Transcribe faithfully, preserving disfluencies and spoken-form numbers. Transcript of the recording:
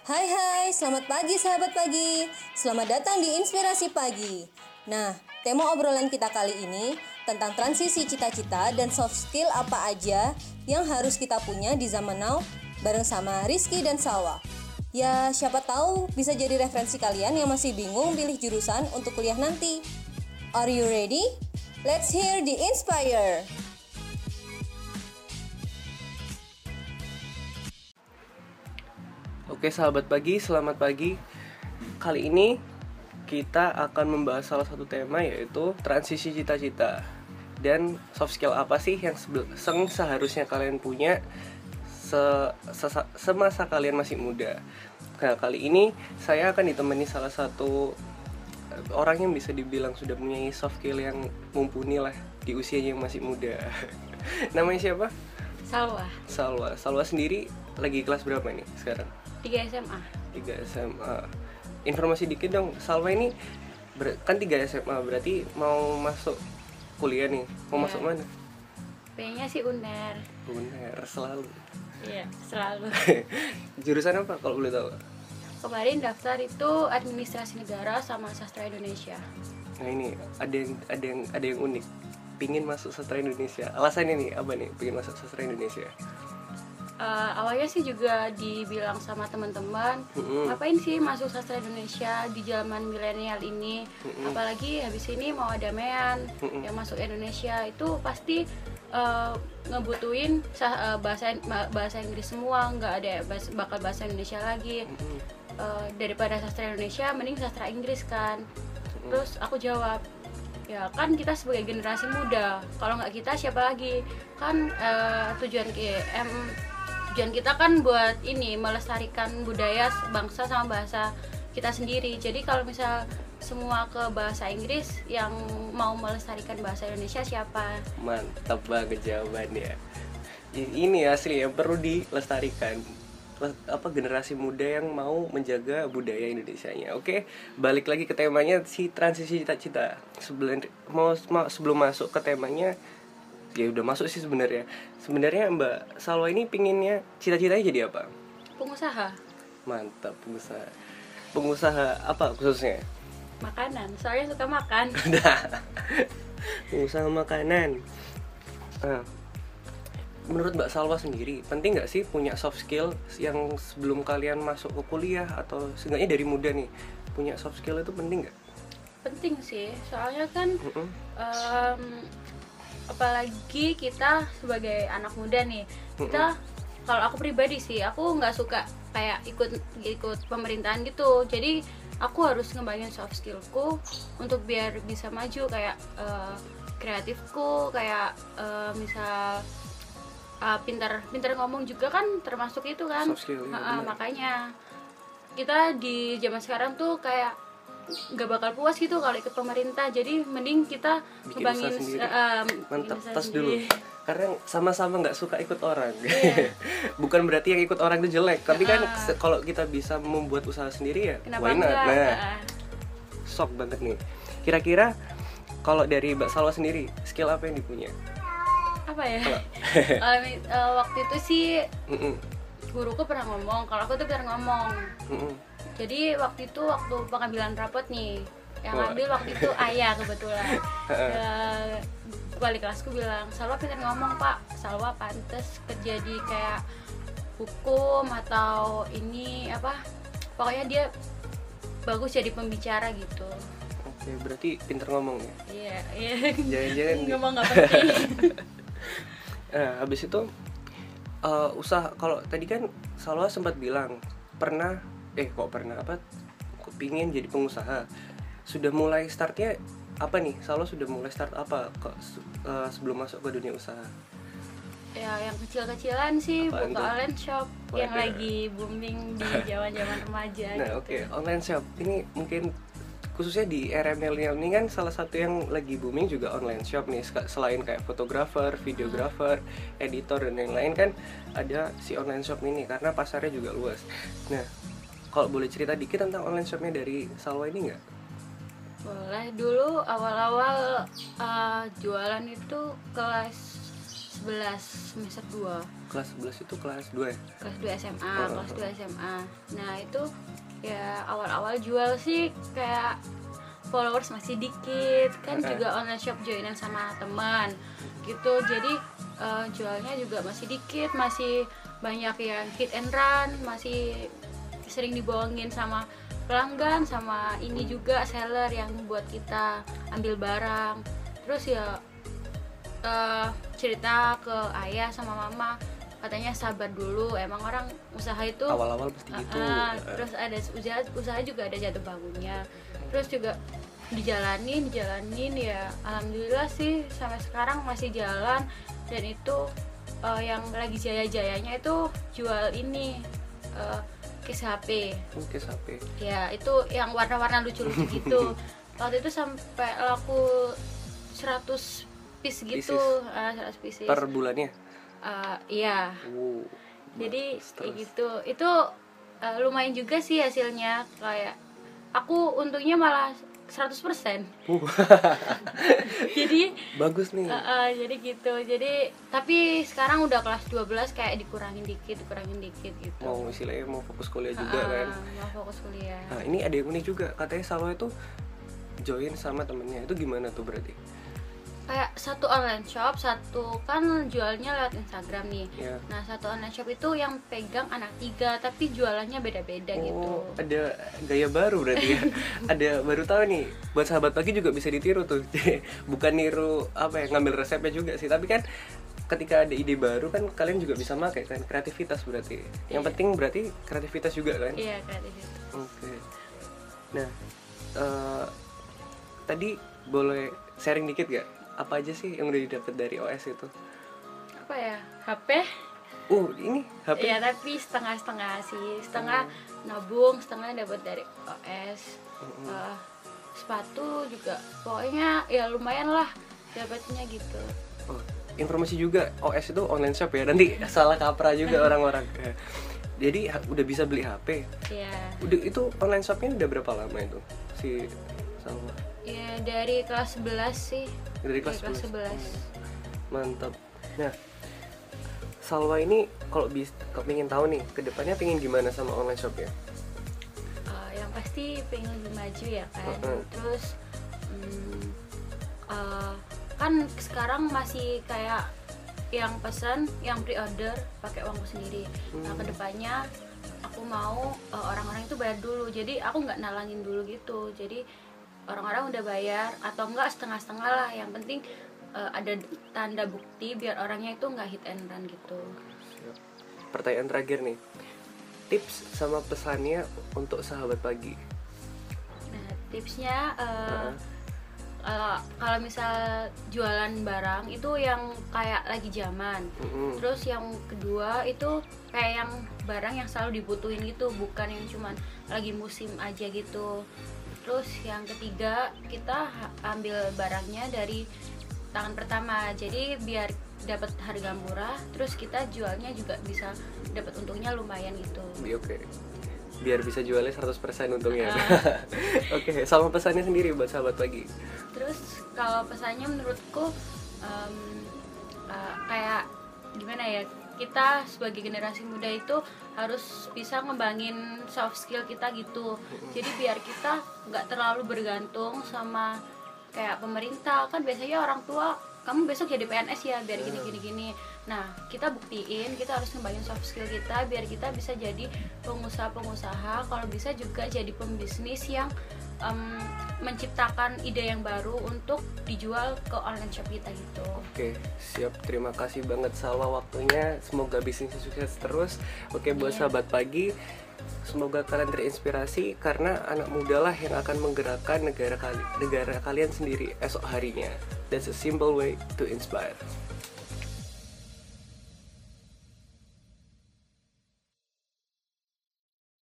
Hai hai, selamat pagi sahabat pagi. Selamat datang di Inspirasi Pagi. Nah, tema obrolan kita kali ini tentang transisi cita-cita dan soft skill apa aja yang harus kita punya di zaman now bareng sama Rizky dan Salwa. Ya, siapa tahu bisa jadi referensi kalian yang masih bingung pilih jurusan untuk kuliah nanti. Are you ready? Let's hear the Inspire! Oke sahabat pagi, selamat pagi. Kali ini kita akan membahas salah satu tema, yaitu transisi cita-cita dan soft skill apa sih yang seng seharusnya kalian punya semasa kalian masih muda. Nah, kali ini saya akan ditemani salah satu orang yang bisa dibilang sudah punya soft skill yang mumpuni lah di usianya yang masih muda. Namanya siapa? Salwa. Salwa. Salwa sendiri lagi kelas berapa nih sekarang? tiga S M A tiga S M A. Informasi dikit dong, Salwa ini ber- kan tiga S M A, berarti mau masuk kuliah nih. Mau ya. Masuk mana? Pengennya sih Unair. Unair selalu. Iya, selalu. Jurusan apa kalau boleh tahu? Kemarin daftar itu administrasi negara sama sastra Indonesia. Nah, ini ada yang ada yang ada yang unik. Pingin masuk sastra Indonesia. Alasannya nih apa nih pingin masuk sastra Indonesia? Uh, awalnya sih juga dibilang sama teman-teman, mm-hmm. ngapain sih masuk sastra Indonesia di zaman milenial ini, mm-hmm. apalagi habis ini mau ada mean mm-hmm. yang masuk Indonesia itu pasti uh, ngebutuin sah- bahasa bahasa Inggris semua, nggak ada bakal bahasa Indonesia lagi. Mm-hmm. Uh, daripada sastra Indonesia mending sastra Inggris kan. Mm-hmm. Terus aku jawab, ya kan kita sebagai generasi muda, kalau nggak kita siapa lagi kan. Uh, tujuan K M Tujuan kita kan buat ini, melestarikan budaya bangsa sama bahasa kita sendiri. Jadi kalau misal semua ke bahasa Inggris, yang mau melestarikan bahasa Indonesia siapa? Mantap banget jawabannya. Ini asli yang perlu dilestarikan, apa, generasi muda yang mau menjaga budaya Indonesianya. Oke, balik lagi ke temanya si transisi cita-cita. Sebelum mau sebelum masuk ke temanya, ya udah masuk sih sebenarnya. Sebenarnya Mbak Salwa ini pinginnya, cita-citanya jadi apa? Pengusaha. Mantap, pengusaha. Pengusaha apa khususnya? Makanan. Soalnya suka makan. Udah. Pengusaha makanan. Nah, menurut Mbak Salwa sendiri, penting nggak sih punya soft skill yang sebelum kalian masuk ke kuliah, atau seenggaknya dari muda nih, punya soft skill itu penting nggak? Penting sih. Soalnya kan. Mm-hmm. Um, apalagi kita sebagai anak muda nih, kita mm-hmm. kalau aku pribadi sih, aku nggak suka kayak ikut ikut pemerintahan gitu. Jadi aku harus ngembangin soft skillku untuk biar bisa maju, kayak uh, kreatifku, kayak uh, misal uh, pintar pintar ngomong juga kan termasuk itu kan. Soft skill, ya, uh, makanya kita di zaman sekarang tuh kayak nggak bakal puas gitu kalau ikut pemerintah. Jadi mending kita ngebangin uh, mantap tas dulu, karena sama-sama nggak suka ikut orang. Yeah. Bukan berarti yang ikut orang itu jelek, tapi uh, kan kalau kita bisa membuat usaha sendiri ya why not. Nah, sok banget nih. Kira-kira kalau dari Mbak Salwa sendiri, skill apa yang dipunya? Apa ya? uh, waktu itu sih Mm-mm. guruku pernah ngomong kalau aku tuh pernah ngomong. Mm-mm. Jadi waktu itu, waktu pengambilan rapot nih, yang ngambil oh. waktu itu ayah kebetulan. uh, Wali kelasku bilang, Salwa pintar ngomong pak, Salwa pantes kerja di kayak hukum atau ini apa. Pokoknya dia bagus jadi pembicara gitu. Oke, berarti pintar ngomong ya? Iya, iya. Jangan-jangan ngomong gak penting. Nah, habis itu, uh, usaha, kalau tadi kan Salwa sempat bilang, pernah eh kok pernah apa kok pingin jadi pengusaha. Sudah mulai startnya apa nih? Salwa sudah mulai start apa kok uh, sebelum masuk ke dunia usaha? Ya yang kecil-kecilan sih, apaan buka itu? Online shop. Waduh. Yang lagi booming di zaman-zaman remaja. Nah gitu. Oke, okay. Online shop ini mungkin khususnya di era milenial ini kan salah satu yang lagi booming juga online shop nih. Selain kayak fotografer, videografer, editor dan lain-lain kan ada si online shop ini karena pasarnya juga luas. Nah, kalau boleh cerita dikit tentang online shopnya dari Salwa ini nggak? Boleh. Dulu awal-awal uh, jualan itu kelas kelas sebelas semester dua. Kelas sebelas itu kelas dua ya? Kelas dua S M A, oh. kelas dua S M A. Nah, itu ya awal-awal jual sih kayak followers masih dikit, kan eh. juga online shop joinan sama teman gitu. Jadi uh, jualnya juga masih dikit, masih banyak yang hit and run, masih sering dibohongin sama pelanggan, sama ini juga seller yang buat kita ambil barang. Terus ya uh, cerita ke ayah sama mama, katanya sabar dulu, emang orang usaha itu awal-awal pasti gitu. Uh, uh, terus ada usaha, usaha juga ada jatuh bangunnya. Terus juga dijalanin, dijalanin ya alhamdulillah sih sampai sekarang masih jalan. Dan itu uh, yang lagi jaya-jayanya itu jual ini uh, case H P. Oh, case H P. Ya, itu yang warna-warna lucu-lucu gitu. Waktu itu sampai laku seratus piece gitu, uh, seratus pieces. Per bulannya? Uh, iya. Wow. Jadi kayak gitu. Itu uh, lumayan juga sih hasilnya. Kayak aku untungnya malah seratus persen. Uh. Jadi bagus nih. Uh, uh, jadi gitu. Jadi tapi sekarang udah kelas dua belas kayak dikurangin dikit, dikurangin dikit gitu. Mau istilahnya mau fokus kuliah juga uh, kan. Mau fokus kuliah. Nah, ini ada yang unik juga. Katanya Salwa itu join sama temennya. Itu gimana tuh berarti? Kayak satu online shop, satu kan jualnya lewat Instagram nih. Yeah. Nah, satu online shop itu yang pegang anak tiga, tapi jualannya beda-beda oh, gitu. Ada gaya baru berarti ya. Ada baru tahu nih. Buat sahabat pagi juga bisa ditiru tuh. Bukan niru apa ya, ngambil resepnya juga sih, tapi kan ketika ada ide baru kan kalian juga bisa pakai kan kreativitas berarti. Yang yeah. penting berarti kreativitas juga kan? Iya, yeah, kreativitas. Oke. Okay. Nah, uh, tadi boleh sharing dikit gak? Apa aja sih yang udah didapat dari O S itu? Apa ya? H P? Uh, ini H P? Ya, tapi setengah-setengah sih. Setengah hmm. nabung, setengah dapat dari O S. hmm. uh, Sepatu juga. Pokoknya ya lumayan lah dapatnya gitu. Oh, informasi juga O S itu online shop ya? Nanti salah kaprah juga orang-orang. Jadi udah bisa beli H P? Iya. Udah, itu online shopnya udah berapa lama itu? Si Salwa? Ya, dari kelas sebelas sih. Dari kelas sebelas. Mantap. Nah, Salwa ini kalau bis, kalau pengen tahu nih, kedepannya pengen gimana sama online shopnya? Uh, yang pasti pengen lebih maju ya kan. Uh-huh. Terus, um, uh, kan sekarang masih kayak yang pesan, yang pre-order pakai uangku sendiri. Hmm. Nah, kedepannya aku mau uh, orang-orang itu bayar dulu. Jadi aku nggak nalangin dulu gitu. Jadi orang-orang udah bayar atau enggak setengah-setengah lah, yang penting uh, ada tanda bukti biar orangnya itu enggak hit and run gitu. Pertanyaan terakhir nih, tips sama pesannya untuk sahabat pagi. Nah, tipsnya uh, uh, kalau misal jualan barang itu yang kayak lagi zaman. Mm-hmm. Terus yang kedua itu kayak yang barang yang selalu dibutuhin gitu, bukan yang cuman lagi musim aja gitu. Terus yang ketiga, kita ambil barangnya dari tangan pertama, jadi biar dapat harga murah, terus kita jualnya juga bisa dapat untungnya lumayan gitu. Oke, okay. Biar bisa jualnya seratus persen untungnya. uh, Oke, okay. Sama pesannya sendiri buat sahabat pagi. Terus kalau pesannya menurutku um, uh, kayak gimana ya, kita sebagai generasi muda itu harus bisa ngembangin soft skill kita gitu. Jadi biar kita nggak terlalu bergantung sama kayak pemerintah. Kan biasanya orang tua, kamu besok jadi P N S ya, biar gini-gini-gini. Nah, kita buktiin, kita harus ngembangin soft skill kita biar kita bisa jadi pengusaha-pengusaha. Kalau bisa juga jadi pembisnis yang um, menciptakan ide yang baru untuk dijual ke online shop kita gitu. Oke, siap. Terima kasih banget Salwa waktunya. Semoga bisnisnya sukses terus. Oke, buat yeah. sahabat pagi, semoga kalian terinspirasi karena anak mudalah yang akan menggerakkan negara kali negara kalian sendiri esok harinya. That's a simple way to inspire.